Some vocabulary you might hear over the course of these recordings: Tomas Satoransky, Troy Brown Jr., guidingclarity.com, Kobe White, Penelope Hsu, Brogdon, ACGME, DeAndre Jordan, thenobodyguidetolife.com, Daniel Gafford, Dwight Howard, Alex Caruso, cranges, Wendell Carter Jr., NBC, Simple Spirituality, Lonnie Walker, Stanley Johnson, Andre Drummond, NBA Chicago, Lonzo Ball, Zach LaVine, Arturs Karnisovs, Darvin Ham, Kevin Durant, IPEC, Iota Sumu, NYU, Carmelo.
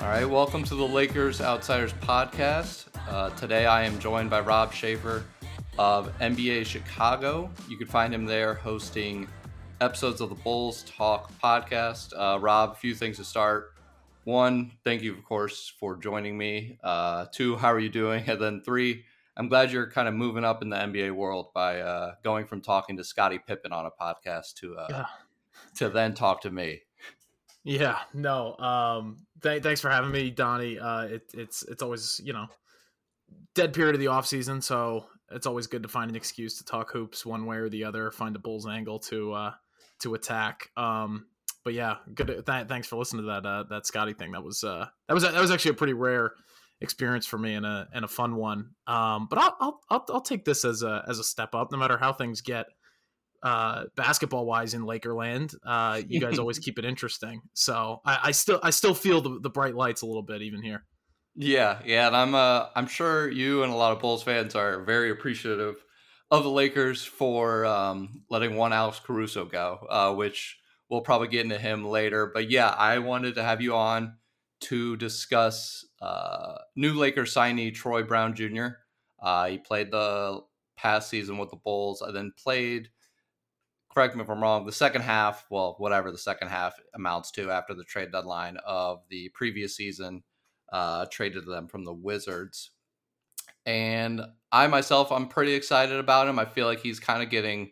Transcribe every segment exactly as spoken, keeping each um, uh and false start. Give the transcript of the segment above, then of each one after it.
All right, welcome to the Lakers Outsiders podcast. Uh, today I am joined by Rob Schaefer of N B A Chicago. You can find him there hosting episodes of the Bulls Talk podcast. Uh, Rob, a few things to start. One, thank you, of course, for joining me. Uh, two, how are you doing? And then three, I'm glad you're kind of moving up in the N B A world by uh, going from talking to Scottie Pippen on a podcast to uh, yeah. to then talk to me. Yeah, no. Um, th- thanks for having me, Donnie. Uh, it, it's it's always, you know, dead period of the off season, so it's always good to find an excuse to talk hoops one way or the other, find a Bulls angle to uh, to attack. Um, but yeah, good. Th- thanks for listening to that uh, that Scottie thing. That was uh, that was that was actually a pretty rare experience for me and a and a fun one. Um, but I'll, I'll I'll I'll take this as a as a step up, no matter how things get. Uh, basketball wise in Lakerland, uh, you guys always keep it interesting. So I, I still, I still feel the, the bright lights a little bit even here. Yeah. Yeah. And I'm, uh, I'm sure you and a lot of Bulls fans are very appreciative of the Lakers for, um, letting one Alex Caruso go, uh, which we'll probably get into him later, but yeah, I wanted to have you on to discuss, uh, new Lakers signee, Troy Brown Junior Uh, he played the past season with the Bulls and then played, correct me if I'm wrong, the second half, well, whatever the second half amounts to after the trade deadline of the previous season, uh, traded them from the Wizards. And I myself, I'm pretty excited about him. I feel like he's kind of getting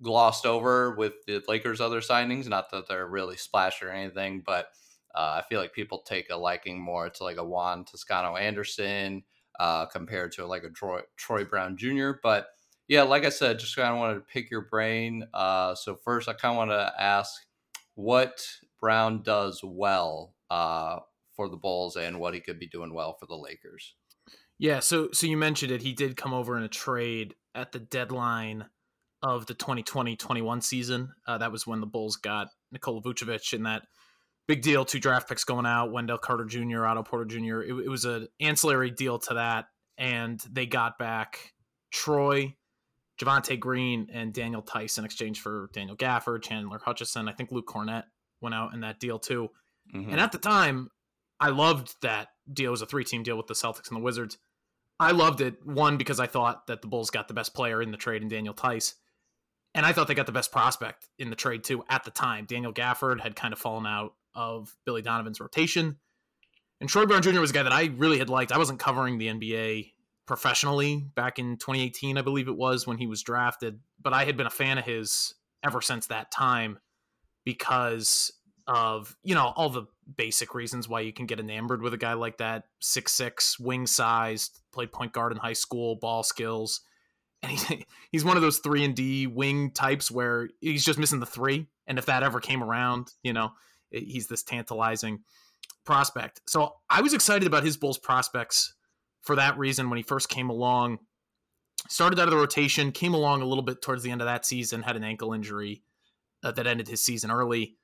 glossed over with the Lakers' other signings. Not that they're really splashy or anything, but uh, I feel like people take a liking more to like a Juan Toscano Anderson uh, compared to like a Troy, Troy Brown Junior But yeah, like I said, just kind of wanted to pick your brain. Uh, so first, I kind of want to ask what Brown does well uh, for the Bulls and what he could be doing well for the Lakers. Yeah, so so you mentioned it. He did come over in a trade at the deadline of the twenty twenty twenty-one season. Uh, that was when the Bulls got Nikola Vucevic in that big deal, two draft picks going out, Wendell Carter Junior, Otto Porter Junior It, it was an ancillary deal to that, and they got back Troy, Javonte Green, and Daniel Tice in exchange for Daniel Gafford, Chandler Hutchison. I think Luke Cornett went out in that deal too. Mm-hmm. And at the time, I loved that deal. It was a three-team deal with the Celtics and the Wizards. I loved it, one, because I thought that the Bulls got the best player in the trade in Daniel Tice. And I thought they got the best prospect in the trade too at the time. Daniel Gafford had kind of fallen out of Billy Donovan's rotation. And Troy Brown Junior was a guy that I really had liked. I wasn't covering the N B A professionally back in twenty eighteen, I believe it was, when he was drafted, but I had been a fan of his ever since that time because of, you know, all the basic reasons why you can get enamored with a guy like that. Six six, wing sized, played point guard in high school, ball skills, and he, he's one of those three and D wing types where he's just missing the three, and if that ever came around, you know, he's this tantalizing prospect. So I was excited about his Bulls prospects for that reason. When he first came along, started out of the rotation, came along a little bit towards the end of that season, had an ankle injury uh, that ended his season early.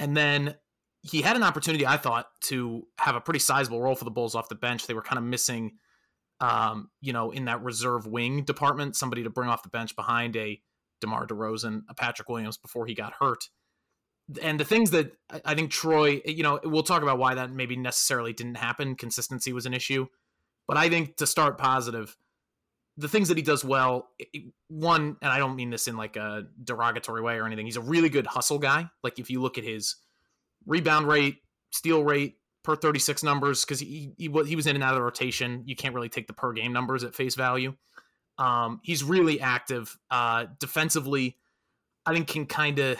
And then he had an opportunity, I thought, to have a pretty sizable role for the Bulls off the bench. They were kind of missing, um, you know, in that reserve wing department, somebody to bring off the bench behind a DeMar DeRozan, a Patrick Williams before he got hurt. And the things that I think Troy, you know, we'll talk about why that maybe necessarily didn't happen. Consistency was an issue. But I think to start positive, the things that he does well, one, and I don't mean this in like a derogatory way or anything, he's a really good hustle guy. Like if you look at his rebound rate, steal rate, per thirty-six numbers, because he, he he was in and out of the rotation. You can't really take the per game numbers at face value. Um, he's really active. Uh, defensively, I think can kind of,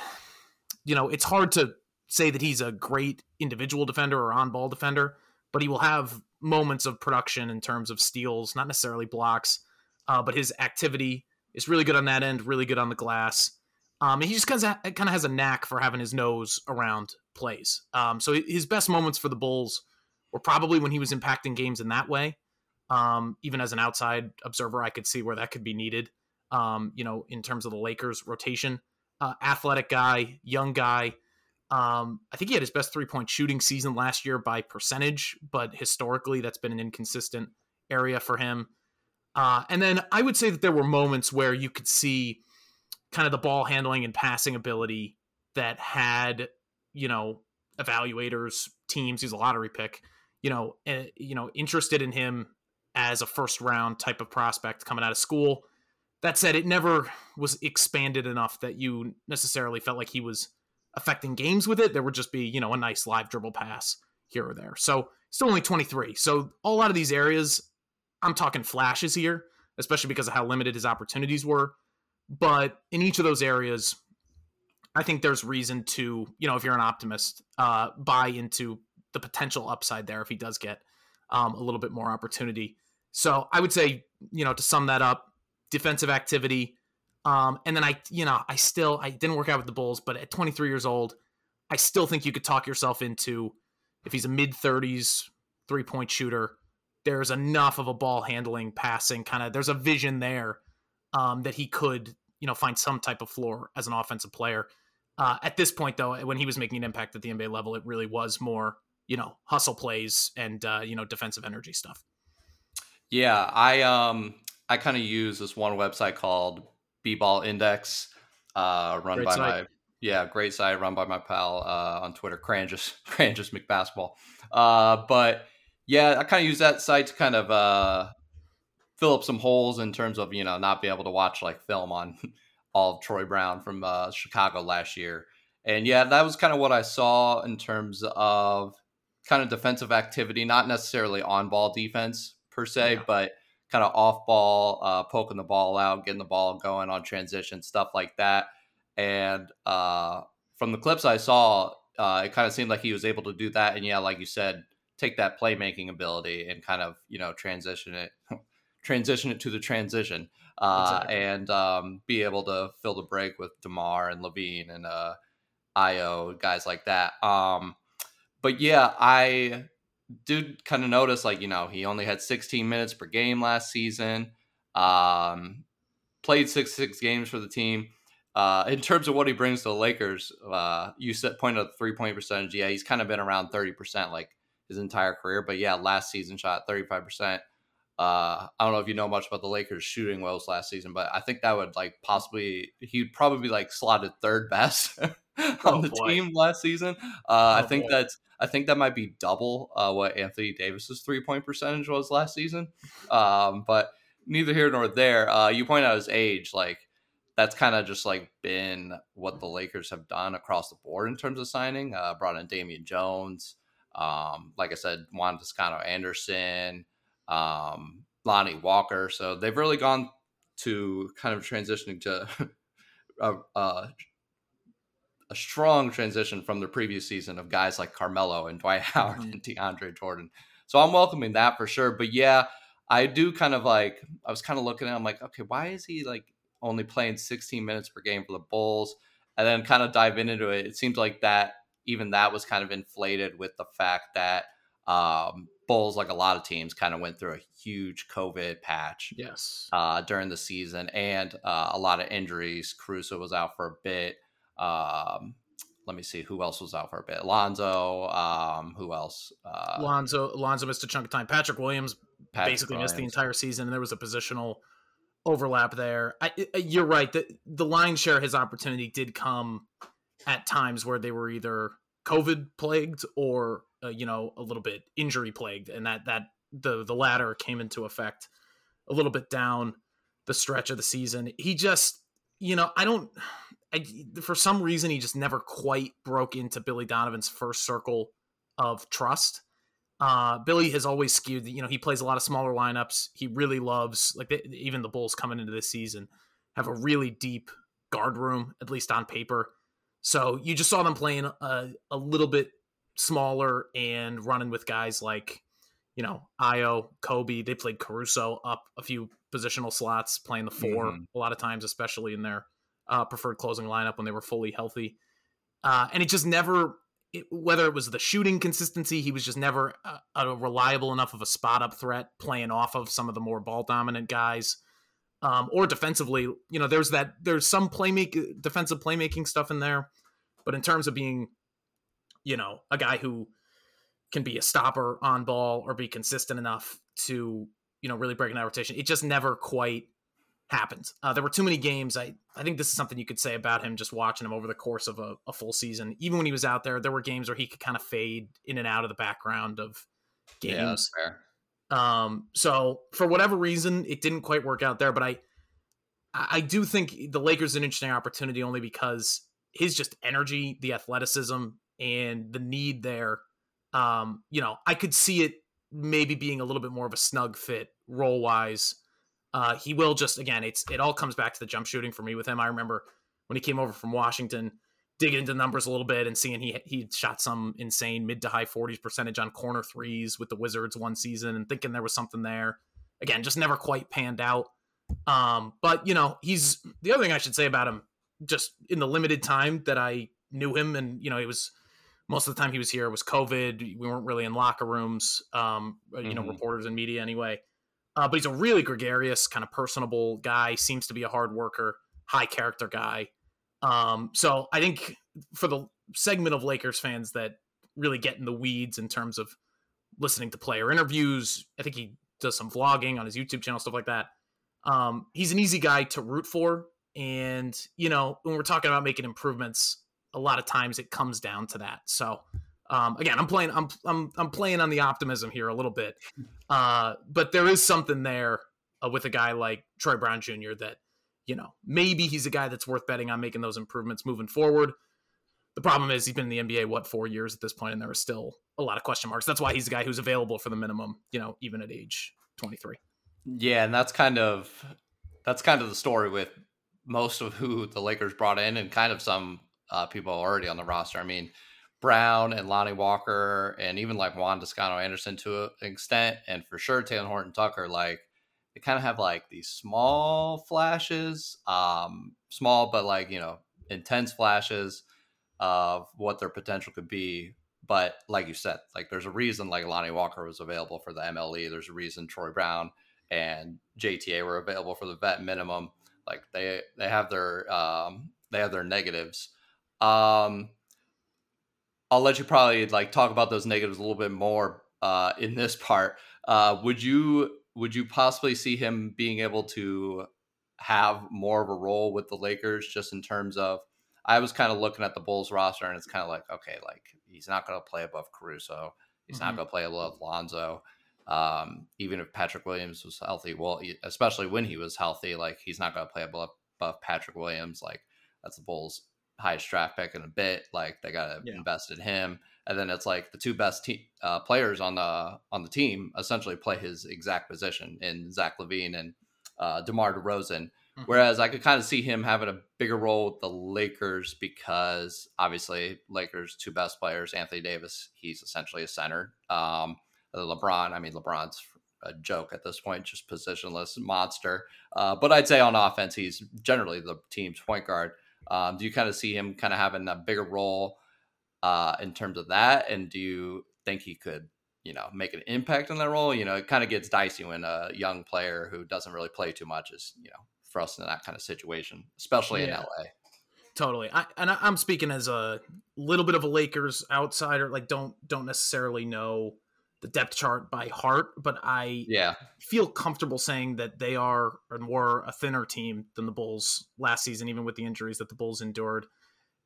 you know, it's hard to say that he's a great individual defender or on-ball defender, but he will have moments of production in terms of steals, not necessarily blocks, uh, but his activity is really good on that end, really good on the glass. Um, and he just kind of kind of has a knack for having his nose around plays. Um, so his best moments for the Bulls were probably when he was impacting games in that way. Um, even as an outside observer, I could see where that could be needed, um, you know, in terms of the Lakers rotation. Uh, athletic guy, young guy. Um, I think he had his best three-point shooting season last year by percentage, but historically that's been an inconsistent area for him. Uh, and then I would say that there were moments where you could see kind of the ball handling and passing ability that had, you know, evaluators, teams. He's a lottery pick, you know, uh, you know, interested in him as a first round type of prospect coming out of school. That said, it never was expanded enough that you necessarily felt like he was affecting games with it. There would just be, you know, a nice live dribble pass here or there. So still only twenty-three. So a lot of these areas, I'm talking flashes here, especially because of how limited his opportunities were. But in each of those areas, I think there's reason to, you know, if you're an optimist, uh, buy into the potential upside there if he does get um, a little bit more opportunity. So I would say, you know, to sum that up, defensive activity. Um, and then I, you know, I still, I didn't work out with the Bulls, but at twenty-three years old, I still think you could talk yourself into, if he's a mid thirties three point shooter, there's enough of a ball handling, passing kind of, there's a vision there um, that he could, you know, find some type of floor as an offensive player. Uh, at this point though, when he was making an impact at the N B A level, it really was more, you know, hustle plays and, uh, you know, defensive energy stuff. Yeah. I, um, I kind of use this one website called b-ball index, uh, run great by site. my, yeah, great site run by my pal, uh, on Twitter, Cranges, Cranges McBasketball. Uh, but yeah, I kind of use that site to kind of, uh, fill up some holes in terms of, you know, not being able to watch like film on all of Troy Brown from, uh, Chicago last year. And yeah, that was kind of what I saw in terms of kind of defensive activity, not necessarily on ball defense per se, yeah. but kind of off ball, uh, poking the ball out, getting the ball going on transition, stuff like that. And uh, from the clips I saw, uh, it kind of seemed like he was able to do that. And yeah, like you said, take that playmaking ability and kind of, you know, transition it, transition it to the transition uh, exactly. and um, be able to fill the break with DeMar and LaVine and uh, I O, guys like that. Um, but yeah, I... Dude kind of noticed, like, you know, he only had sixteen minutes per game last season, um, played six, six games for the team. Uh, in terms of what he brings to the Lakers, uh, you said pointed out the three point percentage. Yeah, he's kind of been around thirty percent like his entire career. But yeah, last season shot thirty-five percent. Uh, I don't know if you know much about the Lakers shooting woes last season, but I think that would like possibly he'd probably be like slotted third best on oh, the boy. team last season. Uh, oh, I think boy. that's. I think that might be double uh, what Anthony Davis's three-point percentage was last season. Um, but neither here nor there. Uh, you point out his age. Like, that's kind of just, like, been what the Lakers have done across the board in terms of signing. Uh, brought in Damian Jones. Um, like I said, Juan Toscano Anderson. Um, Lonnie Walker. So they've really gone to kind of transitioning to a, a a strong transition from the previous season of guys like Carmelo and Dwight Howard mm-hmm. and DeAndre Jordan. So I'm welcoming that for sure. But yeah, I do kind of like, I was kind of looking at him, I'm like, okay, why is he like only playing sixteen minutes per game for the Bulls? And then kind of dive into it. It seems like that, even that was kind of inflated with the fact that um, Bulls, like a lot of teams, kind of went through a huge COVID patch yes, uh, during the season and uh, a lot of injuries. Caruso was out for a bit. Um, let me see who else was out for a bit. Lonzo, um, who else? Uh, Lonzo, Lonzo missed a chunk of time. Patrick Williams Patrick basically Williams. missed the entire season, and there was a positional overlap there. I, you're right. The, the lion's share of his opportunity did come at times where they were either COVID plagued or uh, you know a little bit injury plagued, and that that the the latter came into effect a little bit down the stretch of the season. He just, you know, I don't. I, for some reason, he just never quite broke into Billy Donovan's first circle of trust. Uh, Billy has always skewed, you know, he plays a lot of smaller lineups. He really loves, like, they, even the Bulls coming into this season have a really deep guard room, at least on paper. So you just saw them playing a, a little bit smaller and running with guys like, you know, I O, Kobe. They played Caruso up a few positional slots, playing the four mm-hmm. a lot of times, especially in their uh, preferred closing lineup when they were fully healthy. Uh, and it just never, it, whether it was the shooting consistency, he was just never a, a reliable enough of a spot up threat playing off of some of the more ball dominant guys. Um, or defensively, you know, there's that, there's some playmaking, defensive playmaking stuff in there, but in terms of being, you know, a guy who can be a stopper on ball or be consistent enough to, you know, really break into rotation, it just never quite happens. Uh, there were too many games. I, I think this is something you could say about him, just watching him over the course of a, a full season. Even when he was out there, there were games where he could kind of fade in and out of the background of games. Yeah, that's fair. Um, so for whatever reason, it didn't quite work out there, but I, I do think the Lakers an interesting opportunity only because his just energy, the athleticism and the need there. Um, you know, I could see it maybe being a little bit more of a snug fit role wise. Uh, he will just, again, it's, it all comes back to the jump shooting for me with him. I remember when he came over from Washington, digging into numbers a little bit and seeing he he shot some insane mid to high forties percentage on corner threes with the Wizards one season and thinking there was something there. Again, just never quite panned out. Um, but, you know, he's the other thing I should say about him, just in the limited time that I knew him. And, you know, it was most of the time he was here was COVID. We weren't really in locker rooms, um, mm-hmm. you know, reporters and media anyway. Uh, but he's a really gregarious, kind of personable guy, seems to be a hard worker, high character guy. Um, so I think for the segment of Lakers fans that really get in the weeds in terms of listening to player interviews, I think he does some vlogging on his YouTube channel, stuff like that. Um, he's an easy guy to root for. And, you know, when we're talking about making improvements, a lot of times it comes down to that. So, um, again, I'm playing, I'm, I'm, I'm playing on the optimism here a little bit. Uh, but there is something there uh, with a guy like Troy Brown Junior that, you know, maybe he's a guy that's worth betting on making those improvements moving forward. The problem is he's been in the N B A, what, four years at this point, and there are still a lot of question marks. That's why he's a guy who's available for the minimum, you know, even at age twenty-three. Yeah, and that's kind of that's kind of the story with most of who the Lakers brought in and kind of some uh, people already on the roster. I mean, Brown and Lonnie Walker and even like Juan Toscano Anderson to an extent, and for sure Taylor Horton Tucker, like, they kind of have like these small flashes, um, small, but like, you know, intense flashes of what their potential could be. But like you said, like there's a reason like Lonnie Walker was available for the M L E. There's a reason Troy Brown and J T A were available for the vet minimum. Like they, they have their, um, they have their negatives. Um, I'll let you probably like talk about those negatives a little bit more, uh, in this part. Uh, would you, Would you possibly see him being able to have more of a role with the Lakers just in terms of, I was kind of looking at the Bulls roster and it's kind of like, okay, like he's not going to play above Caruso. He's mm-hmm. not going to play above Lonzo. Um, even if Patrick Williams was healthy, well, especially when he was healthy, like he's not going to play above, above Patrick Williams. Like that's the Bulls' highest draft pick in a bit. Like they got to yeah. invest in him. And then it's like the two best te- uh, players on the on the team essentially play his exact position in Zach LaVine and uh, DeMar DeRozan. Mm-hmm. Whereas I could kind of see him having a bigger role with the Lakers because obviously Lakers' two best players, Anthony Davis, he's essentially a center. Um, LeBron, I mean, LeBron's a joke at this point, just positionless monster. Uh, but I'd say on offense, he's generally the team's point guard. Um, do you kind of see him kind of having a bigger role Uh, in terms of that? And do you think he could, you know, make an impact on that role? You know, it kind of gets dicey when a young player who doesn't really play too much is, you know, thrust in that kind of situation, especially yeah. in L A. Totally. I, and I, I'm speaking as a little bit of a Lakers outsider, like don't, don't necessarily know the depth chart by heart, but I yeah. feel comfortable saying that they are and were a thinner team than the Bulls last season, even with the injuries that the Bulls endured.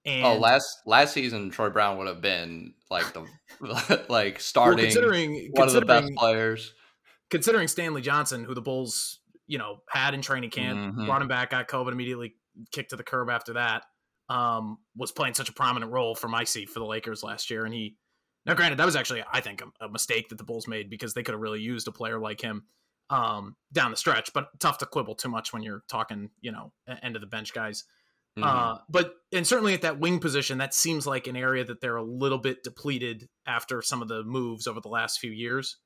And oh, last last season, Troy Brown would have been like the like starting well, considering, one considering, of the best players. Considering Stanley Johnson, who the Bulls, you know, had in training camp, mm-hmm. brought him back, got COVID, immediately kicked to the curb after that, um, was playing such a prominent role for my seat for the Lakers last year. And he, now granted, that was actually, I think, a, a mistake that the Bulls made because they could have really used a player like him um, down the stretch, but tough to quibble too much when you're talking, you know, end of the bench guys. Uh, but, and certainly at that wing position, that seems like an area that they're a little bit depleted after some of the moves over the last few years.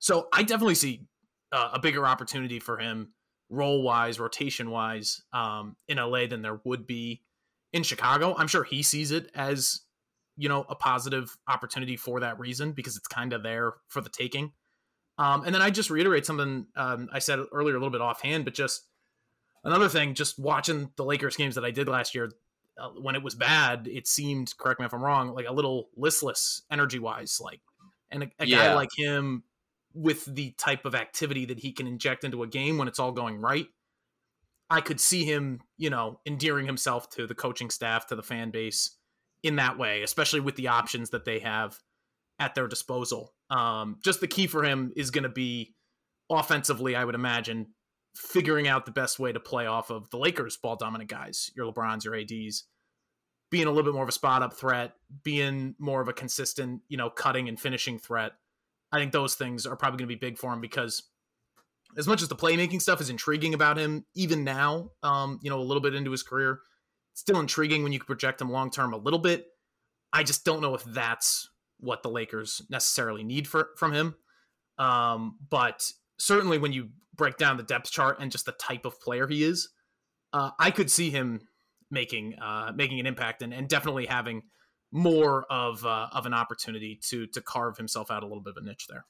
So I definitely see uh, a bigger opportunity for him role wise, rotation wise, um, in L A than there would be in Chicago. I'm sure he sees it as, you know, a positive opportunity for that reason, because it's kind of there for the taking. Um, and then I just reiterate something um, I said earlier, a little bit offhand, but just, another thing, just watching the Lakers games that I did last year, uh, when it was bad, it seemed, correct me if I'm wrong, like a little listless energy-wise. Like, and a, a yeah. guy like him with the type of activity that he can inject into a game when it's all going right, I could see him, you know, endearing himself to the coaching staff, to the fan base in that way, especially with the options that they have at their disposal. Um, just the key for him is going to be offensively, I would imagine, figuring out the best way to play off of the Lakers' ball-dominant guys, your LeBrons, your A Ds, being a little bit more of a spot-up threat, being more of a consistent, you know, cutting and finishing threat. I think those things are probably going to be big for him because as much as the playmaking stuff is intriguing about him, even now, um, you know, a little bit into his career, it's still intriguing when you can project him long-term a little bit. I just don't know if that's what the Lakers necessarily need for, from him. Um, but certainly when you break down the depth chart and just the type of player he is, uh, I could see him making uh, making an impact and, and definitely having more of uh, of an opportunity to to carve himself out a little bit of a niche there.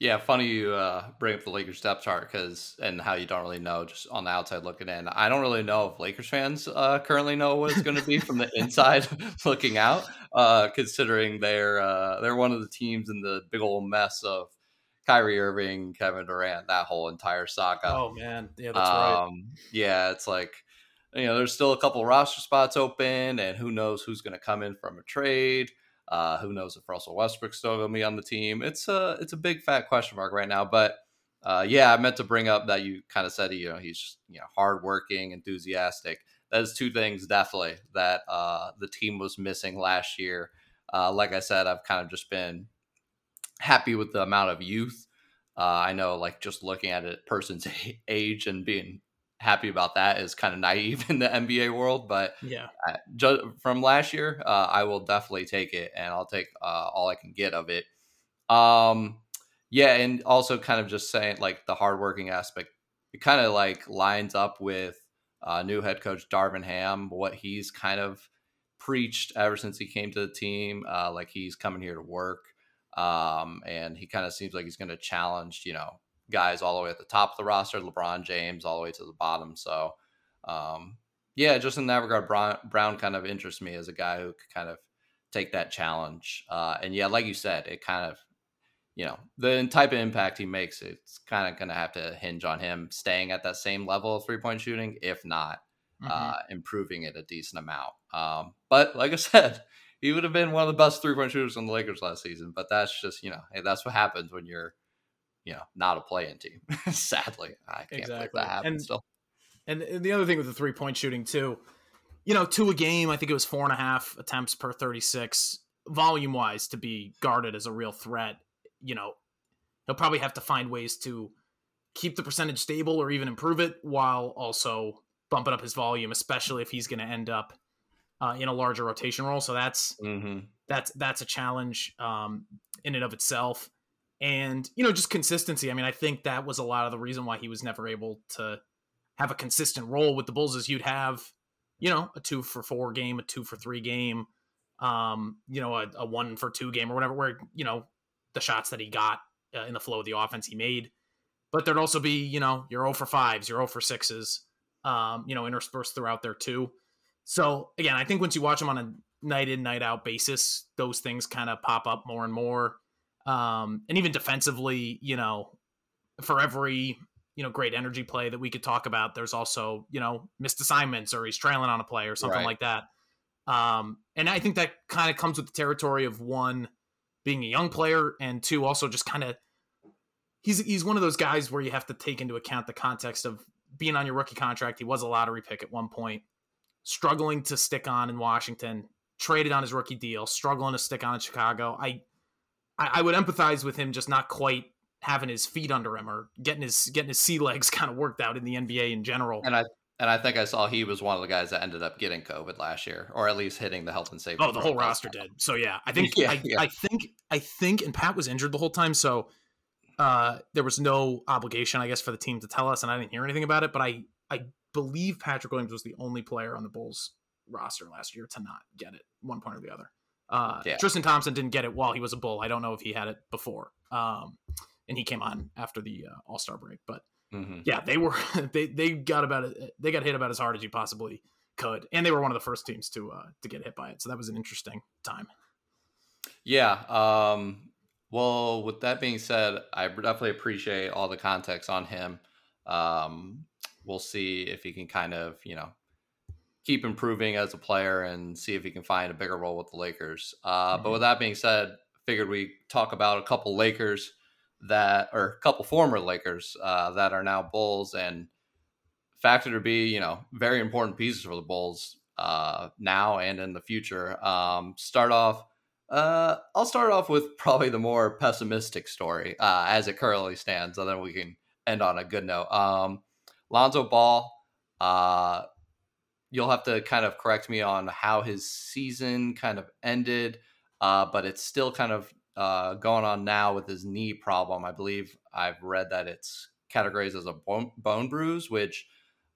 Yeah, funny you uh, bring up the Lakers depth chart because and how you don't really know just on the outside looking in. I don't really know if Lakers fans uh, currently know what it's going to be from the inside looking out, uh, considering they're uh, they're one of the teams in the big old mess of Kyrie Irving, Kevin Durant, that whole entire saga. Oh man, yeah, that's um, right. Yeah, it's like, you know, there's still a couple roster spots open, and who knows who's going to come in from a trade. Uh, who knows if Russell Westbrook's still going to be on the team? It's a it's a big fat question mark right now. But uh, yeah, I meant to bring up that you kind of said, you know, he's just, you know, hardworking, enthusiastic. That is two things definitely that uh, the team was missing last year. Uh, like I said, I've kind of just been happy with the amount of youth. Uh, I know, like, just looking at a person's age and being happy about that is kind of naive in the N B A world, but yeah, I, just from last year, uh, I will definitely take it, and I'll take uh, all I can get of it. Um, yeah, and also kind of just saying, like, the hardworking aspect, it kind of like lines up with uh, new head coach Darvin Ham, what he's kind of preached ever since he came to the team. Uh, like, he's coming here to work. Um, and he kind of seems like he's going to challenge, you know, guys all the way at the top of the roster, LeBron James all the way to the bottom. So, um, yeah, just in that regard, Brown, Brown kind of interests me as a guy who could kind of take that challenge. Uh, and yeah, like you said, it kind of, you know, the type of impact he makes, it's kind of going to have to hinge on him staying at that same level of three point shooting, if not, mm-hmm. uh, improving it a decent amount. Um, but like I said, he would have been one of the best three-point shooters on the Lakers last season, but that's just, you know, hey, that's what happens when you're, you know, not a play-in team. Sadly, I can't exactly. believe that happened and, still. And the other thing with the three-point shooting too, you know, two a game, I think it was four and a half attempts per thirty-six, volume-wise, to be guarded as a real threat. You know, he'll probably have to find ways to keep the percentage stable or even improve it while also bumping up his volume, especially if he's going to end up Uh, in a larger rotation role. So that's, mm-hmm. that's, that's a challenge um, in and of itself. And, you know, just consistency. I mean, I think that was a lot of the reason why he was never able to have a consistent role with the Bulls is you'd have, you know, a two for four game, a two for three game, um, you know, a, a one for two game or whatever, where, you know, the shots that he got uh, in the flow of the offense he made, but there'd also be, you know, your zero for fives, your zero for sixes, um, you know, interspersed throughout there too. So, again, I think once you watch them on a night-in, night-out basis, those things kind of pop up more and more. Um, and even defensively, you know, for every, you know, great energy play that we could talk about, there's also, you know, missed assignments or he's trailing on a play or something right. like that. Um, and I think that kind of comes with the territory of, one, being a young player, and two, also just kind of – he's he's one of those guys where you have to take into account the context of being on your rookie contract. He was a lottery pick at one point. Struggling to stick on in Washington, traded on his rookie deal, struggling to stick on in Chicago. I, I, I would empathize with him just not quite having his feet under him or getting his getting his sea legs kind of worked out in the N B A in general. And I and I think I saw he was one of the guys that ended up getting COVID last year, or at least hitting the health and safety. Oh, the whole roster did. So yeah, I think yeah, I, yeah. I think I think and Pat was injured the whole time, so uh, there was no obligation, I guess, for the team to tell us, and I didn't hear anything about it. But I I. believe Patrick Williams was the only player on the Bulls roster last year to not get it one point or the other. Uh, yeah. Tristan Thompson didn't get it while he was a Bull. I don't know if he had it before. Um, and he came on after the uh, All-Star break, but mm-hmm. yeah, they were, they, they got about it. They got hit about as hard as you possibly could. And they were one of the first teams to, uh, to get hit by it. So that was an interesting time. Yeah. Um, well, with that being said, I definitely appreciate all the context on him. Um, we'll see if he can kind of, you know, keep improving as a player and see if he can find a bigger role with the Lakers. Uh, mm-hmm. But with that being said, figured we talk about a couple Lakers that, or a couple former Lakers uh, that are now Bulls, and factored to be, you know, very important pieces for the Bulls uh, now and in the future. Um, start off, uh, I'll start off with probably the more pessimistic story uh, as it currently stands, and then we can end on a good note. Um, Lonzo Ball, uh, you'll have to kind of correct me on how his season kind of ended, uh, but it's still kind of uh, going on now with his knee problem. I believe I've read that it's categorized as a bone, bone bruise, which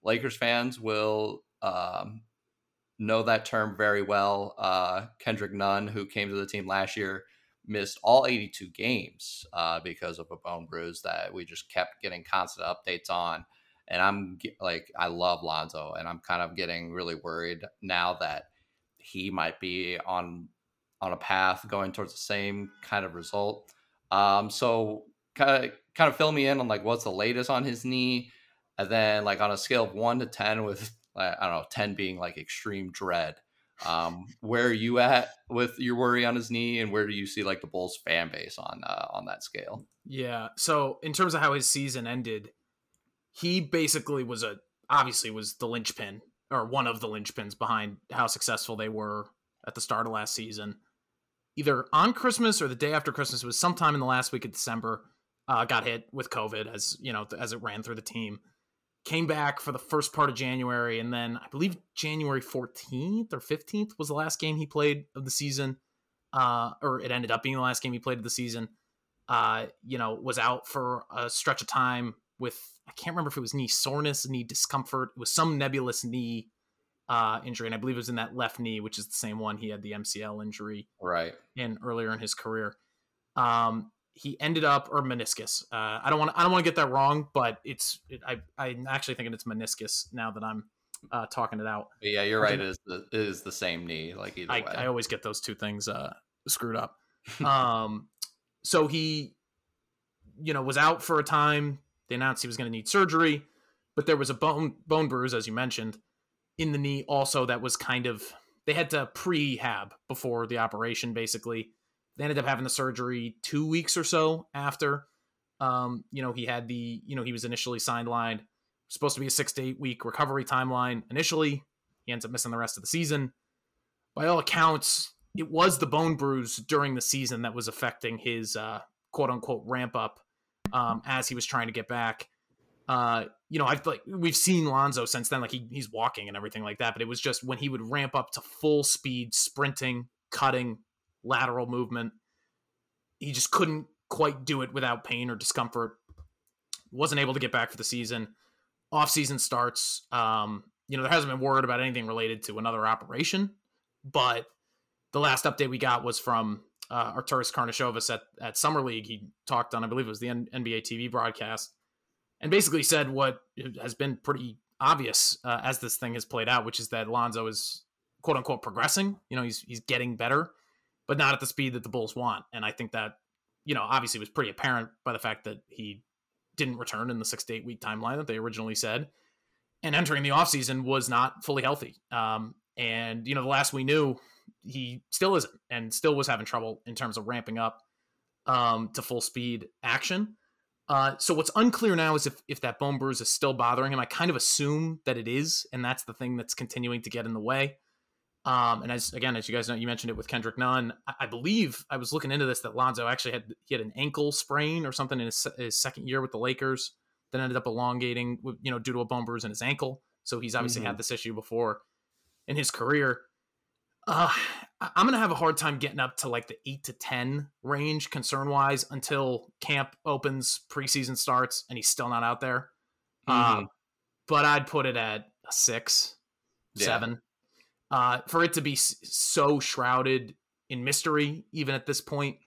Lakers fans will um, know that term very well. Uh, Kendrick Nunn, who came to the team last year, missed all eighty-two games uh, because of a bone bruise that we just kept getting constant updates on. And I'm like, I love Lonzo, and I'm kind of getting really worried now that he might be on on a path going towards the same kind of result. Um, so kind of kind of fill me in on like what's the latest on his knee, and then like on a scale of one to ten, with I don't know, ten being like extreme dread, um, where are you at with your worry on his knee, and where do you see like the Bulls fan base on uh, on that scale? Yeah. So in terms of how his season ended, he basically was a obviously was the linchpin, or one of the linchpins behind how successful they were at the start of last season. Either on Christmas or the day after Christmas, it was sometime in the last week of December, uh, got hit with COVID as you know as it ran through the team. Came back for the first part of January, and then I believe January fourteenth or fifteenth was the last game he played of the season, uh, or it ended up being the last game he played of the season. Uh, you know, was out for a stretch of time with, I can't remember if it was knee soreness, knee discomfort. It was some nebulous knee uh, injury, and I believe it was in that left knee, which is the same one he had the M C L injury right in earlier in his career. Um, he ended up, or meniscus. Uh, I don't want I don't want to get that wrong, but it's it, I I'm actually thinking it's meniscus now that I'm uh, talking it out. But yeah, you're right. It is the it is the same knee. Like either I, way, I always get those two things uh, screwed up. um, so he, you know, was out for a time. They announced he was going to need surgery, but there was a bone bone bruise, as you mentioned, in the knee also that was kind of, they had to prehab before the operation, basically. They ended up having the surgery two weeks or so after. Um, you know, he had the, you know, he was initially sidelined, supposed to be a six to eight week recovery timeline. Initially, he ends up missing the rest of the season. By all accounts, it was the bone bruise during the season that was affecting his uh, quote unquote ramp up. Um, as he was trying to get back, uh, you know, I've like we've seen Lonzo since then, like he he's walking and everything like that. But it was just when he would ramp up to full speed, sprinting, cutting, lateral movement, he just couldn't quite do it without pain or discomfort. Wasn't able to get back for the season. Off season starts. Um, you know, there hasn't been word about anything related to another operation, but the last update we got was from Uh, Arturs Karnisovs at, at Summer League. He talked on, I believe it was the N B A T V broadcast, and basically said what has been pretty obvious uh, as this thing has played out, which is that Lonzo is quote unquote progressing. You know, he's, he's getting better, but not at the speed that the Bulls want. And I think that, you know, obviously was pretty apparent by the fact that he didn't return in the six to eight week timeline that they originally said, and entering the offseason was not fully healthy. Um, and, you know, the last we knew, he still isn't, and still was having trouble in terms of ramping up um, to full speed action. Uh, so what's unclear now is if, if that bone bruise is still bothering him. I kind of assume that it is, and that's the thing that's continuing to get in the way. Um, and as again, as you guys know, you mentioned it with Kendrick Nunn. I, I believe I was looking into this that Lonzo actually had he had an ankle sprain or something in his, his second year with the Lakers, that ended up elongating, you know, due to a bone bruise in his ankle. So he's obviously mm-hmm. had this issue before in his career. Uh, I'm going to have a hard time getting up to like the eight to ten range concern wise until camp opens, preseason starts, and he's still not out there. Mm-hmm. Uh, but I'd put it at a six, yeah. seven, uh, for it to be so shrouded in mystery, even at this point.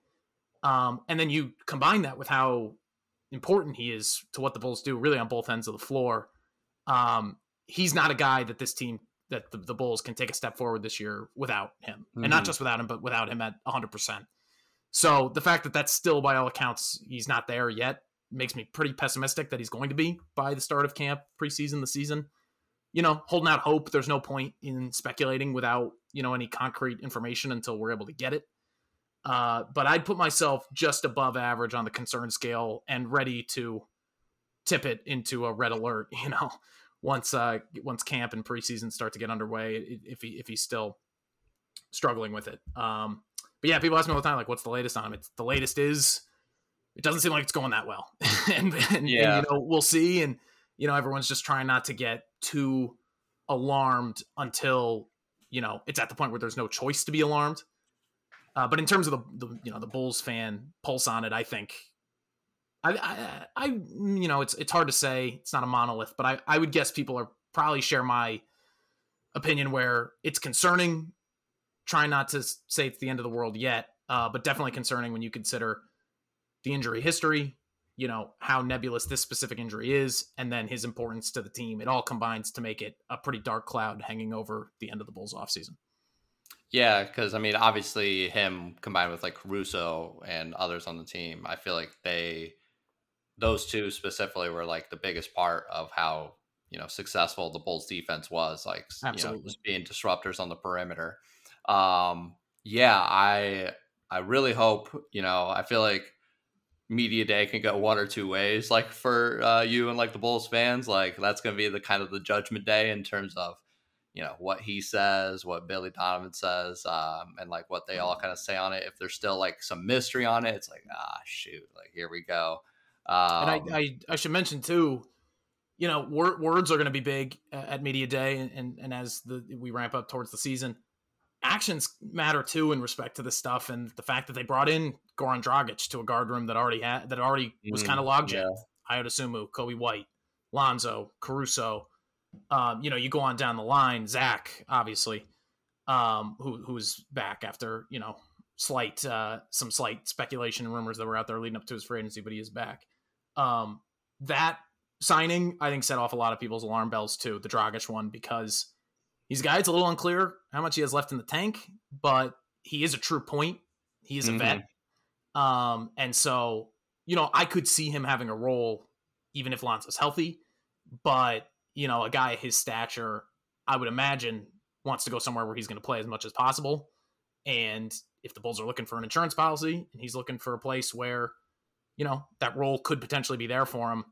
Um, and then you combine that with how important he is to what the Bulls do really on both ends of the floor. Um, he's not a guy that this team that the, the Bulls can take a step forward this year without him, and mm-hmm. not just without him, but without him at a hundred percent. So the fact that that's still by all accounts, he's not there yet, makes me pretty pessimistic that he's going to be by the start of camp, preseason, the season. You know, holding out hope, there's no point in speculating without, you know, any concrete information until we're able to get it. Uh, but I'd put myself just above average on the concern scale and ready to tip it into a red alert, you know, once uh, once camp and preseason start to get underway, if he if he's still struggling with it. Um, but yeah, people ask me all the time, like, what's the latest on him? It's, the latest is, it doesn't seem like it's going that well. and, and, yeah. and, you know, we'll see. And, you know, everyone's just trying not to get too alarmed until, you know, it's at the point where there's no choice to be alarmed. Uh, but in terms of the, the, you know, the Bulls fan pulse on it, I think, I, I, I, you know, it's it's hard to say. It's not a monolith, but I, I would guess people are probably share my opinion where it's concerning. Try not to say it's the end of the world yet, uh, but definitely concerning when you consider the injury history, you know, how nebulous this specific injury is, and then his importance to the team. It all combines to make it a pretty dark cloud hanging over the end of the Bulls offseason. Yeah, because, I mean, obviously him combined with, like, Caruso and others on the team, I feel like they, those two specifically were, like, the biggest part of how, you know, successful the Bulls defense was, like, Absolutely. you know, just being disruptors on the perimeter. Um, yeah, I, I really hope, you know, I feel like media day can go one or two ways, like, for uh, you and, like, the Bulls fans, like, that's going to be the kind of the judgment day in terms of, you know, what he says, what Billy Donovan says, um, and, like, what they all kind of say on it. If there's still, like, some mystery on it, it's like, ah, shoot, like, here we go. Um, and I, I, I should mention too, you know, wor- words are going to be big at media day. And, and, and as the, we ramp up towards the season, actions matter too in respect to this stuff. And the fact that they brought in Goran Dragic to a guard room that already had, that already was mm, kind of logjam. Yeah. Iota Sumu, Kobe White, Lonzo, Caruso, um, you know, you go on down the line, Zach, obviously, um, who, who is back after, you know, slight, uh, some slight speculation and rumors that were out there leading up to his free agency, but he is back. Um, that signing, I think, set off a lot of people's alarm bells too, the Dragic one, because he's a guy, it's a little unclear how much he has left in the tank, but he is a true point. He is a mm-hmm. vet. Um, and so, you know, I could see him having a role even if Lonzo's healthy, but, you know, a guy his stature, I would imagine, wants to go somewhere where he's going to play as much as possible. And if the Bulls are looking for an insurance policy and he's looking for a place where, you know, that role could potentially be there for him,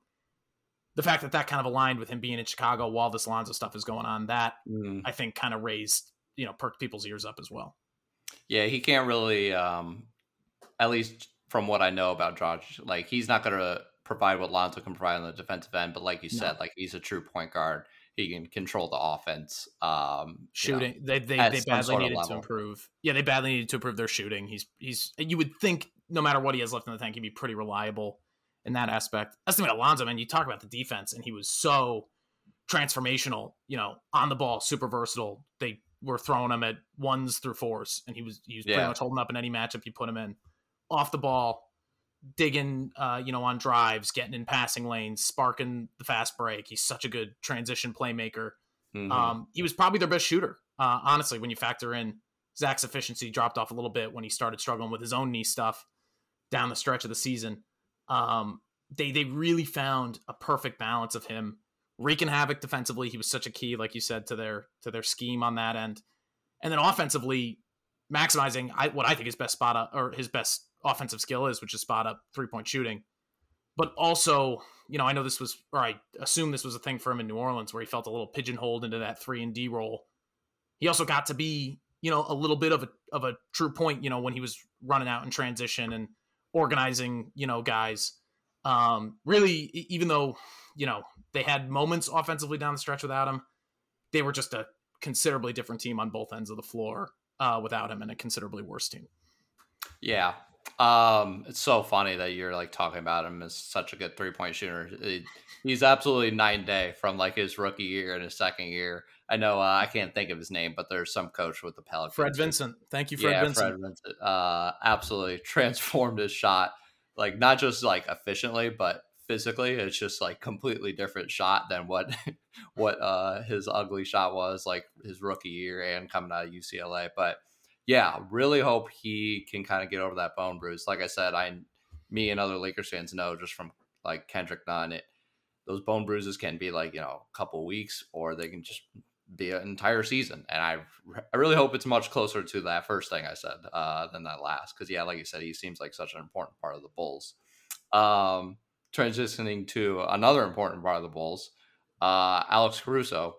the fact that that kind of aligned with him being in Chicago while this Lonzo stuff is going on, that mm. I think kind of raised, you know, perked people's ears up as well. Yeah, he can't really, um, at least from what I know about Dragic, like, he's not going to provide what Lonzo can provide on the defensive end, but like you said, no. like, he's a true point guard. He can control the offense. Um, shooting, you know, they they, they badly needed to improve. Yeah, they badly needed to improve their shooting. He's he's you would think no matter what he has left in the tank, he'd be pretty reliable in that aspect. That's the thing about Lonzo, man. You talk about the defense, and he was so transformational. You know, on the ball, super versatile. They were throwing him at ones through fours, and he was he was pretty yeah. much holding up in any matchup you put him in. Off the ball, digging, uh, you know, on drives, getting in passing lanes, sparking the fast break. He's such a good transition playmaker. Mm-hmm. Um, he was probably their best shooter, uh, honestly, when you factor in Zach's efficiency dropped off a little bit when he started struggling with his own knee stuff down the stretch of the season. Um, they, they really found a perfect balance of him wreaking havoc defensively. He was such a key, like you said, to their, to their scheme on that end. And then offensively maximizing I, what I think his best spot up, or his best offensive skill is, which is spot up three point shooting. But also, you know, I know this was, or I assume this was a thing for him in New Orleans where he felt a little pigeonholed into that three and D role. He also got to be, you know, a little bit of a, of a true point, you know, when he was running out in transition and organizing, you know, guys. Um, really, even though, you know, they had moments offensively down the stretch without him, they were just a considerably different team on both ends of the floor, uh, without him, and a considerably worse team. Yeah. Um, it's so funny that you're like talking about him as such a good three point shooter. It, he's absolutely night and day from like his rookie year and his second year. I know, uh, I can't think of his name, but there's some coach with the Pelicans. Fred Vincent. Thank you, Fred yeah, Vincent. Fred Vincent. Uh, absolutely transformed his shot. Like, not just like efficiently, but physically. It's just like completely different shot than what, what, uh, his ugly shot was like his rookie year and coming out of U C L A. But yeah, really hope he can kind of get over that bone bruise. Like I said, I, me and other Lakers fans know just from like Kendrick Nunn, it, those bone bruises can be like, you know, a couple weeks, or they can just be an entire season. And I I really hope it's much closer to that first thing I said uh, than that last. Because, yeah, like you said, he seems like such an important part of the Bulls. Um, transitioning to another important part of the Bulls, uh, Alex Caruso,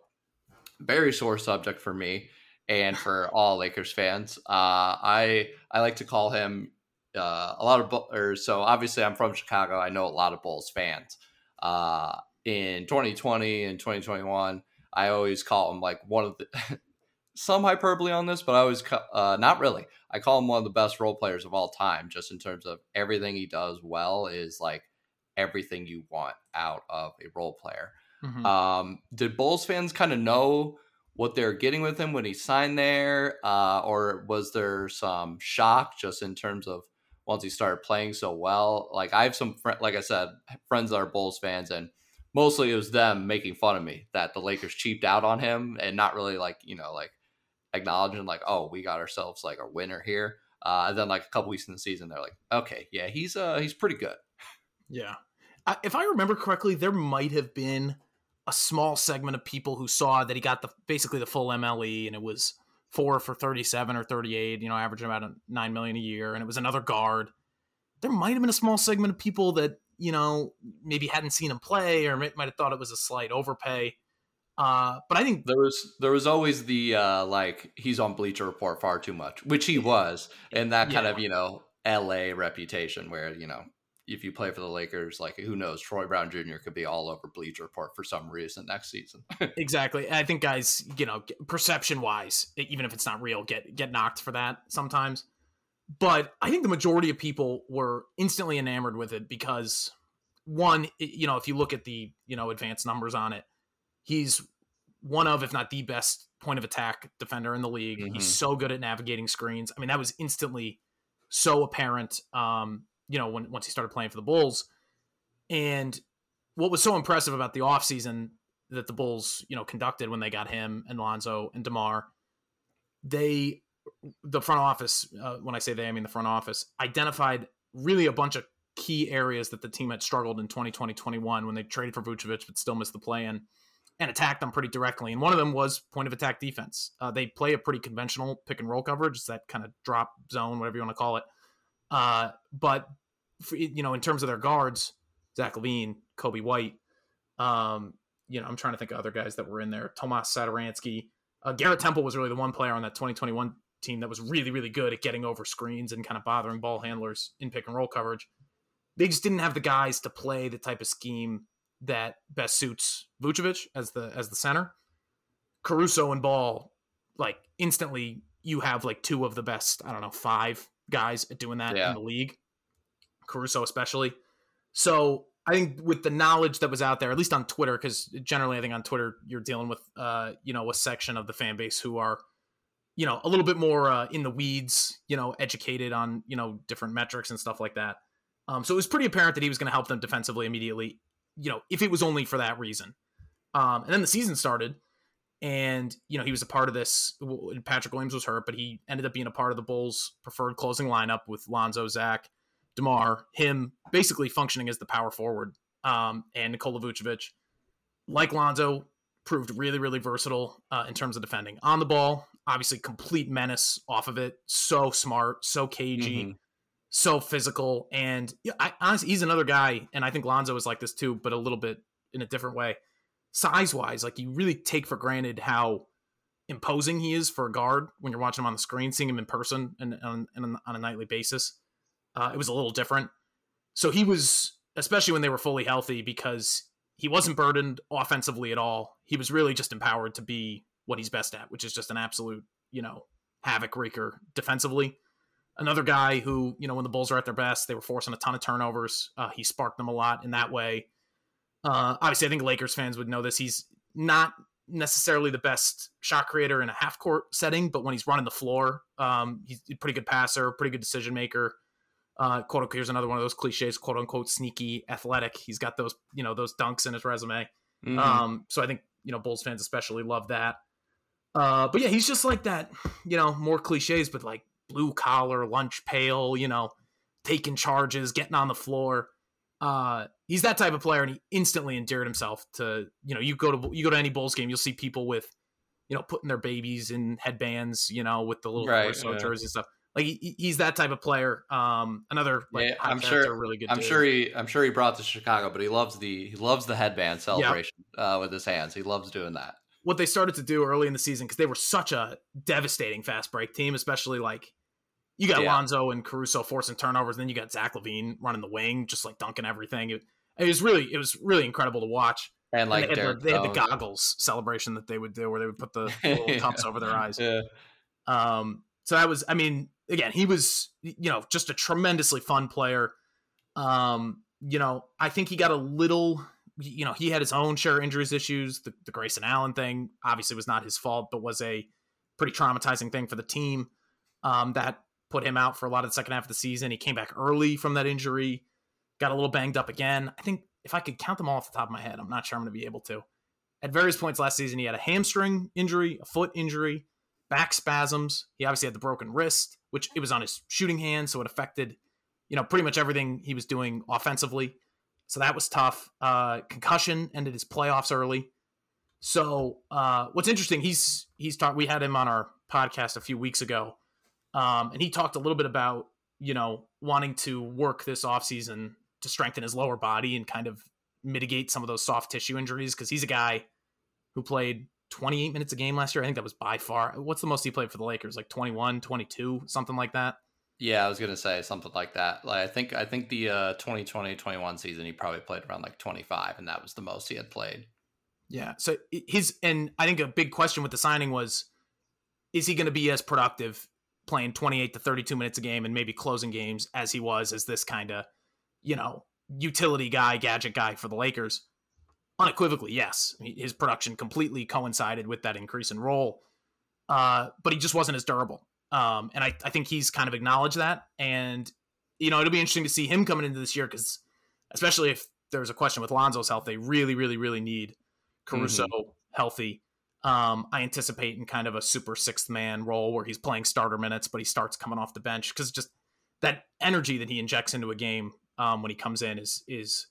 very sore subject for me and for all Lakers fans. Uh, I I like to call him uh, a lot of Bulls. So obviously I'm from Chicago. I know a lot of Bulls fans. Uh, in twenty twenty and twenty twenty-one, I always call him like one of the some hyperbole on this, but I always uh, not really. I call him one of the best role players of all time, just in terms of everything he does well is like everything you want out of a role player. Mm-hmm. Um, did Bulls fans kind of know what they're getting with him when he signed there, uh, or was there some shock just in terms of once he started playing so well? Like I have some, fr- like I said, friends that are Bulls fans, and mostly it was them making fun of me that the Lakers cheaped out on him and not really like, you know, like acknowledging like, oh, we got ourselves like a winner here. Uh, and then like a couple weeks in the season, they're like, okay, yeah, he's uh he's pretty good. Yeah. I, if I remember correctly, there might have been a small segment of people who saw that he got the basically the full M L E, and it was four for thirty-seven or thirty-eight, you know, averaging about nine million a year. And it was another guard. There might've been a small segment of people that, you know, maybe hadn't seen him play or might've thought it was a slight overpay. Uh, but I think there was, there was always the, uh, like he's on Bleacher Report far too much, which he was. And that kind yeah. of, you know, L A reputation where, you know, if you play for the Lakers, like who knows, Troy Brown Junior could be all over Bleacher Report for some reason next season. Exactly. I think guys, you know, perception wise, even if it's not real, get, get knocked for that sometimes. But I think the majority of people were instantly enamored with it because one, you know, if you look at the, you know, advanced numbers on it, he's one of, if not the best point of attack defender in the league. Mm-hmm. He's so good at navigating screens. I mean, that was instantly so apparent. Um, you know, when, once he started playing for the Bulls. And what was so impressive about the offseason that the Bulls, you know, conducted when they got him and Lonzo and DeMar, they, the front office, uh, when I say they, I mean the front office, identified really a bunch of key areas that the team had struggled in twenty twenty, twenty-one when they traded for Vucevic but still missed the play-in, and attacked them pretty directly. And one of them was point of attack defense. Uh, they play a pretty conventional pick and roll coverage. It's that kind of drop zone, whatever you want to call it. Uh, but for, you know, in terms of their guards, Zach LaVine, Kobe White, um, you know, I'm trying to think of other guys that were in there. Tomas Satoransky, uh, Garrett Temple was really the one player on that twenty twenty-one team that was really, really good at getting over screens and kind of bothering ball handlers in pick and roll coverage. They just didn't have the guys to play the type of scheme that best suits Vucevic as the, as the center. Caruso and Ball, like instantly you have like two of the best, I don't know, five guys at doing that yeah. in the league. Caruso especially. So I think with the knowledge that was out there, at least on Twitter, because generally I think on Twitter you're dealing with uh you know a section of the fan base who are, you know, a little bit more uh, in the weeds, you know, educated on, you know, different metrics and stuff like that. Um so it was pretty apparent that he was going to help them defensively immediately, you know, if it was only for that reason. Um and then the season started. And, you know, he was a part of this. Patrick Williams was hurt, but he ended up being a part of the Bulls' preferred closing lineup with Lonzo, Zach, DeMar, him basically functioning as the power forward. Um, and Nikola Vucevic, like Lonzo, proved really, really versatile uh, in terms of defending on the ball. Obviously, complete menace off of it. So smart, so cagey, mm-hmm. so physical. And yeah, I, honestly, he's another guy, and I think Lonzo is like this too, but a little bit in a different way. Size-wise, like you really take for granted how imposing he is for a guard when you're watching him on the screen, seeing him in person and on, and on a nightly basis. Uh, it was a little different. So he was, especially when they were fully healthy, because he wasn't burdened offensively at all. He was really just empowered to be what he's best at, which is just an absolute, you know, havoc wreaker defensively. Another guy who, you know, when the Bulls were at their best, they were forcing a ton of turnovers. Uh, he sparked them a lot in that way. Uh, obviously, I think Lakers fans would know this. He's not necessarily the best shot creator in a half-court setting, but when he's running the floor, um, he's a pretty good passer, pretty good decision-maker. Uh, quote, here's another one of those cliches, quote-unquote, sneaky, athletic. He's got those, you know, those dunks in his resume. Mm-hmm. Um, so I think, you know, Bulls fans especially love that. Uh, but, yeah, he's just like that, you know, more cliches, but like blue-collar, lunch pail, you know, taking charges, getting on the floor. Uh, he's that type of player, and he instantly endeared himself to, you know, you go to you go to any Bulls game, you'll see people with, you know, putting their babies in headbands, you know, with the little right, yeah. jerseys and stuff. Like he, he's that type of player. Um, another, like, yeah, I'm sure, really good. I'm dude. sure he, I'm sure he brought to Chicago, but he loves the he loves the headband celebration yeah. uh, with his hands. He loves doing that. What they started to do early in the season, because they were such a devastating fast break team, especially like you got yeah. Lonzo and Caruso forcing turnovers, and then you got Zach LaVine running the wing, just like dunking everything. It, it was really, it was really incredible to watch. And like and they, had, they had the goggles celebration that they would do, where they would put the little yeah. cups over their eyes. Yeah. Um, so that was, I mean, again, he was, you know, just a tremendously fun player. Um, you know, I think he got a little. You know, he had his own share of injuries issues. The, the Grayson Allen thing obviously was not his fault, but was a pretty traumatizing thing for the team. Um, that put him out for a lot of the second half of the season. He came back early from that injury, got a little banged up again. I think if I could count them all off the top of my head, I'm not sure I'm going to be able to. At various points last season, he had a hamstring injury, a foot injury, back spasms. He obviously had the broken wrist, which it was on his shooting hand, so it affected, you know, pretty much everything he was doing offensively. So that was tough. Uh, concussion ended his playoffs early. So uh, what's interesting, he's he's talked. We had him on our podcast a few weeks ago, um, and he talked a little bit about, you know, wanting to work this offseason to strengthen his lower body and kind of mitigate some of those soft tissue injuries, because he's a guy who played twenty-eight minutes a game last year. I think that was by far. What's the most he played for the Lakers? Like twenty-one, twenty-two, something like that. Yeah, I was going to say something like that. Like I think I think the uh, twenty twenty, twenty-one season, he probably played around like twenty-five, and that was the most he had played. Yeah, so his and I think a big question with the signing was, is he going to be as productive playing twenty-eight to thirty-two minutes a game and maybe closing games as he was as this kind of, you know, utility guy, gadget guy for the Lakers? Unequivocally, yes. His production completely coincided with that increase in role, uh, but he just wasn't as durable. Um, and I, I think he's kind of acknowledged that, and, you know, it'll be interesting to see him coming into this year, because especially if there's a question with Lonzo's health, they really, really, really need Caruso mm-hmm. healthy. Um, I anticipate in kind of a super sixth man role where he's playing starter minutes, but he starts coming off the bench, because just that energy that he injects into a game um, when he comes in is, is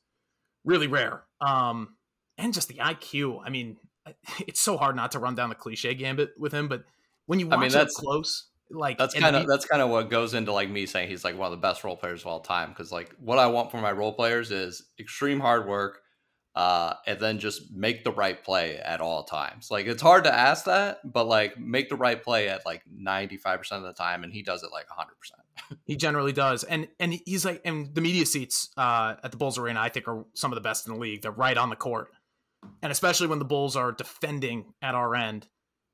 really rare. Um, and just the I Q. I mean, it's so hard not to run down the cliche gambit with him, but when you watch I mean, that's- it close... Like that's kind of that's kind of what goes into like me saying he's like one of the best role players of all time, because like what I want for my role players is extreme hard work, uh, and then just make the right play at all times. Like it's hard to ask that, but like make the right play at like ninety-five percent of the time, and he does it like one hundred percent. He generally does, and and he's like, and the media seats uh, at the Bulls Arena I think are some of the best in the league. They're right on the court, and especially when the Bulls are defending at our end.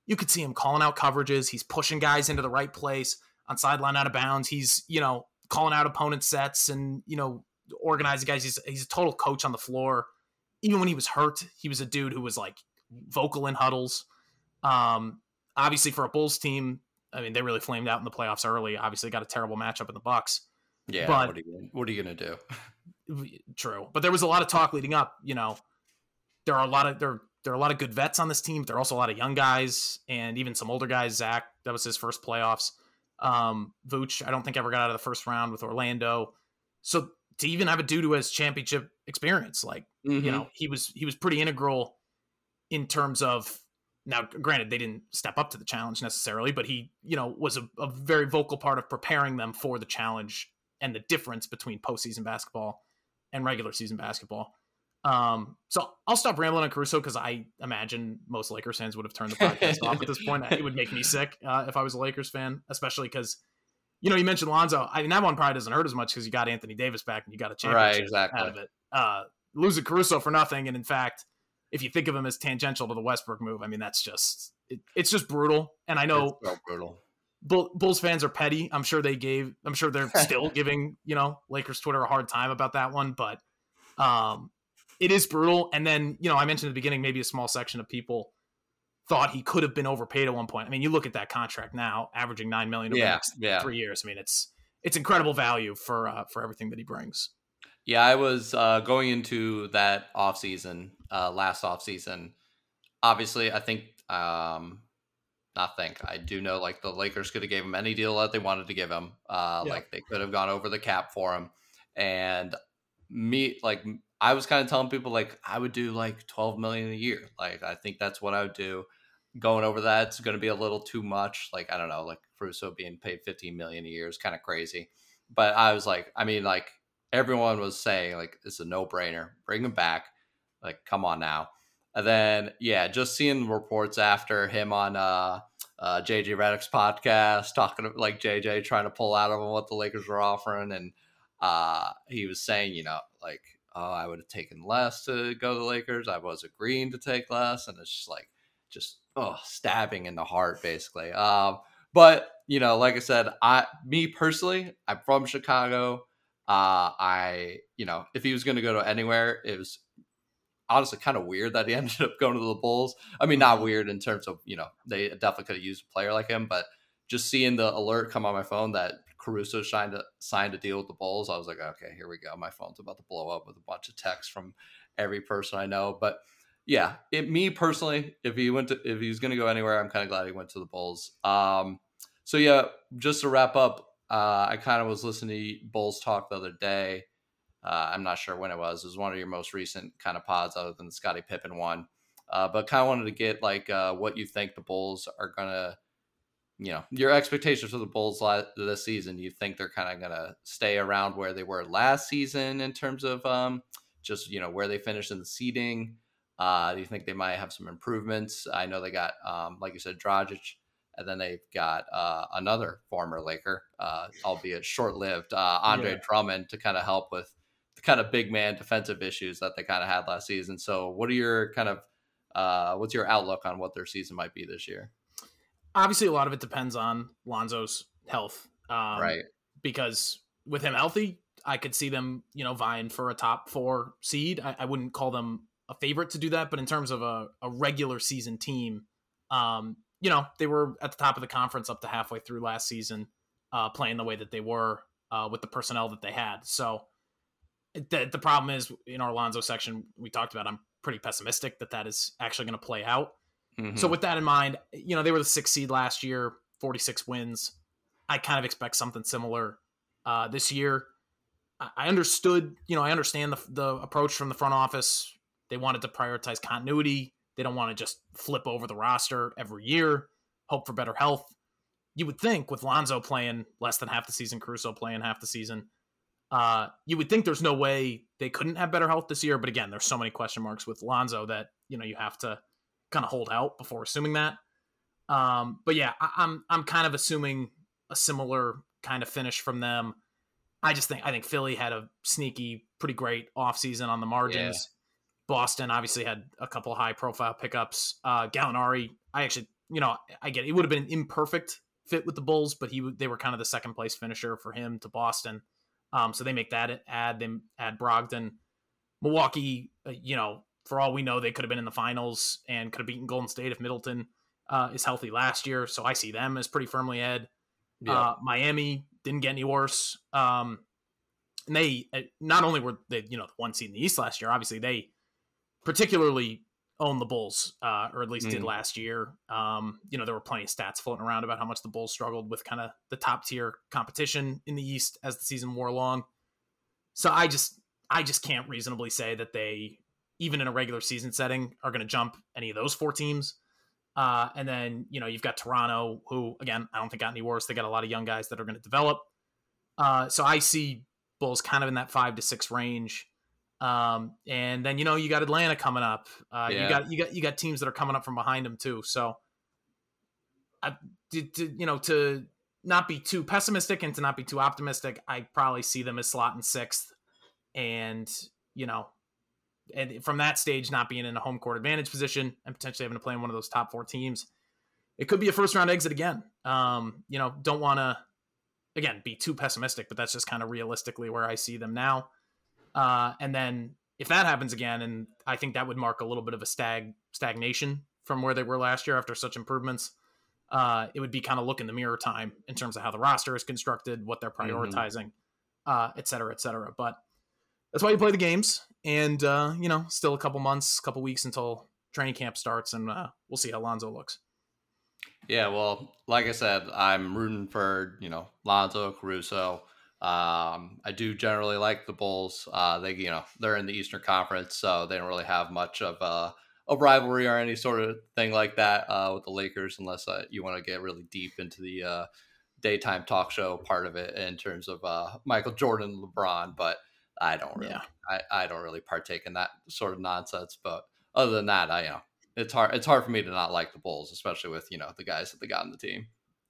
You could see him calling out coverages. He's pushing guys into the right place on sideline out of bounds. He's, you know, calling out opponent sets and, you know, organizing guys. He's he's a total coach on the floor. Even when he was hurt, he was a dude who was like vocal in huddles. Um, obviously for a Bulls team, I mean, they really flamed out in the playoffs early. Obviously got a terrible matchup in the Bucks. Yeah. But, what are you, what are you going to do? True. But there was a lot of talk leading up, you know, there are a lot of, there There are a lot of good vets on this team, but there are also a lot of young guys and even some older guys. Zach, that was his first playoffs. Um, Vooch, I don't think ever got out of the first round with Orlando. So to even have a dude who has championship experience, like, mm-hmm. you know, he was he was pretty integral in terms of, now granted they didn't step up to the challenge necessarily, but he, you know, was a, a very vocal part of preparing them for the challenge and the difference between postseason basketball and regular season basketball. Um, so I'll stop rambling on Caruso, because I imagine most Lakers fans would have turned the podcast off at this point. It would make me sick uh, if I was a Lakers fan, especially because, you know, you mentioned Lonzo. I mean, that one probably doesn't hurt as much because you got Anthony Davis back and you got a championship right, exactly. out of it. Uh, losing Caruso for nothing. And in fact, if you think of him as tangential to the Westbrook move, I mean, that's just, it, it's just brutal. And I know so brutal. Bull, Bulls fans are petty. I'm sure they gave, I'm sure they're still giving, you know, Lakers Twitter a hard time about that one, but, um, it is brutal. And then, you know, I mentioned at the beginning, maybe a small section of people thought he could have been overpaid at one point. I mean, you look at that contract now, averaging nine million dollars over yeah, the next yeah. three years. I mean, it's it's incredible value for uh, for everything that he brings. Yeah, I was uh, going into that offseason, uh, last offseason. Obviously, I think, um, not think, I do know like the Lakers could have gave him any deal that they wanted to give him. Uh, yeah. Like they could have gone over the cap for him. And me, like I was kind of telling people, like I would do like twelve million a year. Like I think that's what I would do. Going over that's going to be a little too much. Like I don't know, like Caruso being paid fifteen million a year is kind of crazy. But I was like, I mean, like everyone was saying, like it's a no brainer. Bring him back. Like come on now. And then yeah, just seeing reports after him on uh, uh, J J Redick's podcast, talking to, like J J trying to pull out of him what the Lakers were offering, and uh, he was saying, you know, like oh, I would have taken less to go to the Lakers. I was agreeing to take less, and it's just like just. Oh, stabbing in the heart, basically. Um, but, you know, like I said, I, me personally, I'm from Chicago. Uh, I, you know, if he was going to go to anywhere, it was honestly kind of weird that he ended up going to the Bulls. I mean, not weird in terms of, you know, they definitely could have used a player like him, but just seeing the alert come on my phone that Caruso signed a, signed a deal with the Bulls, I was like, okay, here we go. My phone's about to blow up with a bunch of texts from every person I know. But yeah, it, me personally, if he went to, if he's going to go anywhere, I'm kind of glad he went to the Bulls. Um, so yeah, just to wrap up, uh, I kind of was listening to Bulls Talk the other day. Uh, I'm not sure when it was. It was one of your most recent kind of pods other than the Scottie Pippen one. Uh, but kind of wanted to get like uh, what you think the Bulls are going to, you know, your expectations for the Bulls this season. Do you think they're kind of going to stay around where they were last season in terms of um, just, you know, where they finished in the seeding? Uh, do you think they might have some improvements? I know they got, um, like you said, Dragic, and then they've got uh, another former Laker, uh, albeit short-lived, uh, Andre yeah. Drummond to kind of help with the kind of big man defensive issues that they kind of had last season. So what are your kind of, uh, what's your outlook on what their season might be this year? Obviously, a lot of it depends on Lonzo's health. Um, right. Because with him healthy, I could see them, you know, vying for a top four seed. I, I wouldn't call them a favorite to do that, but in terms of a, a regular season team, um, you know, they were at the top of the conference up to halfway through last season, uh, playing the way that they were uh, with the personnel that they had. So the, the problem is in our Lonzo section, we talked about, I'm pretty pessimistic that that is actually going to play out. Mm-hmm. So with that in mind, you know, they were the sixth seed last year, forty-six wins. I kind of expect something similar uh, this year. I, I understood, you know, I understand the, the approach from the front office. They wanted to prioritize continuity. They don't want to just flip over the roster every year, hope for better health. You would think with Lonzo playing less than half the season, Caruso playing half the season, uh, you would think there's no way they couldn't have better health this year. But again, there's so many question marks with Lonzo that, you know, you have to kind of hold out before assuming that. Um, but yeah, I, I'm I'm kind of assuming a similar kind of finish from them. I just think I think Philly had a sneaky, pretty great offseason on the margins. Yeah. Boston obviously had a couple of high-profile pickups. Uh, Gallinari, I actually, you know, I get it. It would have been an imperfect fit with the Bulls, but he they were kind of the second-place finisher for him to Boston. Um, so they make that add. They add Brogdon. Milwaukee, uh, you know, for all we know, they could have been in the finals and could have beaten Golden State if Middleton uh, is healthy last year. So I see them as pretty firmly ahead. Yeah. Uh, Miami didn't get any worse. Um, and they not only were they, you know, the one seed in the East last year, obviously they particularly own the Bulls, uh, or at least mm. did last year. Um, you know, there were plenty of stats floating around about how much the Bulls struggled with kind of the top tier competition in the East as the season wore along. So I just, I just can't reasonably say that they, even in a regular season setting, are going to jump any of those four teams. Uh, and then, you know, you've got Toronto, who again, I don't think got any worse. They got a lot of young guys that are going to develop. Uh, so I see Bulls kind of in that five to six range. Um, and then, you know, you got Atlanta coming up, uh, yeah. you got, you got, you got teams that are coming up from behind them too. So I did, to, you know, to not be too pessimistic and to not be too optimistic, I probably see them as slotting sixth, and, you know, and from that stage, not being in a home court advantage position and potentially having to play in one of those top four teams, it could be a first round exit again. Um, you know, don't want to, again, be too pessimistic, but that's just kind of realistically where I see them now. Uh, and then if that happens again, and I think that would mark a little bit of a stag stagnation from where they were last year after such improvements, uh, it would be kind of look in the mirror time in terms of how the roster is constructed, what they're prioritizing, mm-hmm. uh, et cetera, et cetera. But that's why you play the games. And, uh, you know, still a couple months, couple weeks until training camp starts, and uh, we'll see how Lonzo looks. Yeah, well, like I said, I'm rooting for, you know, Lonzo, Caruso. Um, I do generally like the Bulls. Uh, they, you know, they're in the Eastern Conference, so they don't really have much of a, a rivalry or any sort of thing like that uh, with the Lakers, unless uh, you want to get really deep into the uh, daytime talk show part of it in terms of uh, Michael Jordan and LeBron. But I don't really, yeah. I, I don't really partake in that sort of nonsense. But other than that, I, you know, it's hard, it's hard for me to not like the Bulls, especially with, you know, the guys that they got on the team.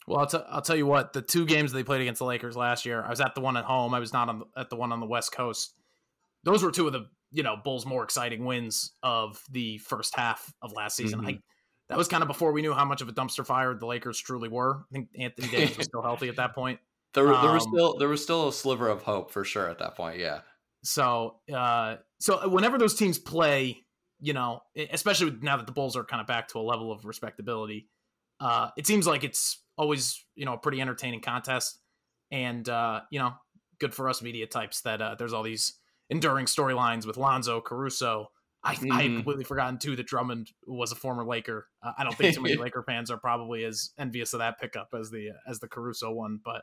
Well, I'll, t- I'll tell you what, the two games they played against the Lakers last year, I was at the one at home. I was not on the, at the one on the West Coast. Those were two of the, you know, Bulls' more exciting wins of the first half of last season. Mm-hmm. I, that was kind of before we knew how much of a dumpster fire the Lakers truly were. I think Anthony Davis was still healthy at that point. There, um, there was still there was still a sliver of hope for sure at that point. Yeah. So, uh, so whenever those teams play, you know, especially now that the Bulls are kind of back to a level of respectability, uh, it seems like it's always, you know, a pretty entertaining contest, and, uh, you know, good for us media types that uh, there's all these enduring storylines with Lonzo, Caruso. I, mm. I had completely forgotten, too, that Drummond was a former Laker. Uh, I don't think too many Laker fans are probably as envious of that pickup as the as the Caruso one. But,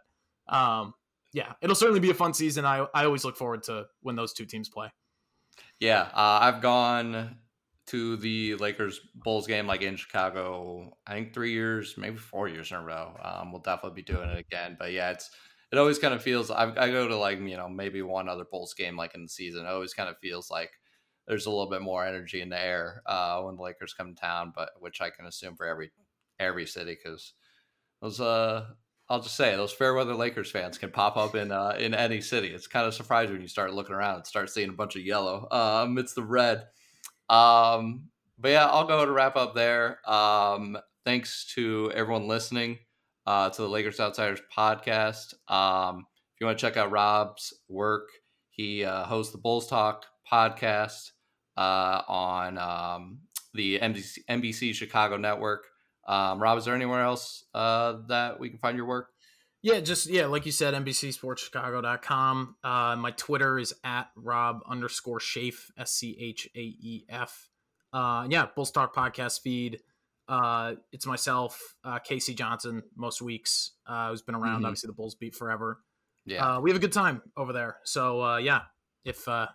um, yeah, it'll certainly be a fun season. I, I always look forward to when those two teams play. Yeah, uh, I've gone to the Lakers Bulls game, like in Chicago, I think three years, maybe four years in a row. Um, we'll definitely be doing it again. But yeah, it's it always kind of feels, I, I go to like, you know, maybe one other Bulls game like in the season. It always kind of feels like there's a little bit more energy in the air uh, when the Lakers come to town, but which I can assume for every every city, because those uh, I'll just say those fair weather Lakers fans can pop up in uh, in any city. It's kind of surprising when you start looking around and start seeing a bunch of yellow uh, amidst the red. Um, but yeah, I'll go to wrap up there. Um, thanks to everyone listening, uh, to the Lakers Outsiders podcast. Um, if you want to check out Rob's work, he, uh, hosts the Bulls Talk podcast, uh, on, um, the N B C, N B C Chicago network. Um, Rob, is there anywhere else, uh, that we can find your work? Yeah, just, yeah, like you said, N B C sports chicago dot com. Uh, my Twitter is at Rob underscore Schaef, S C H A E F. Uh, yeah, Bulls Talk podcast feed. Uh, it's myself, uh, Casey Johnson, most weeks, uh, who's been around, mm-hmm. obviously, the Bulls beat forever. Yeah, uh, we have a good time over there. So, uh, yeah, if uh,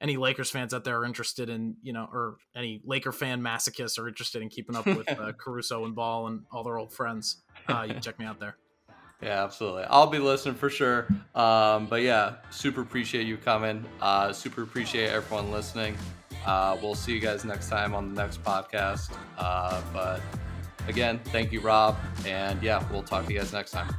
any Lakers fans out there are interested in, you know, or any Laker fan masochists are interested in keeping up with uh, Caruso and Ball and all their old friends, uh, you can check me out there. Yeah, absolutely. I'll be listening for sure. Um, but yeah, super appreciate you coming. Uh, super appreciate everyone listening. Uh, we'll see you guys next time on the next podcast. Uh, but again, thank you, Rob. And yeah, we'll talk to you guys next time.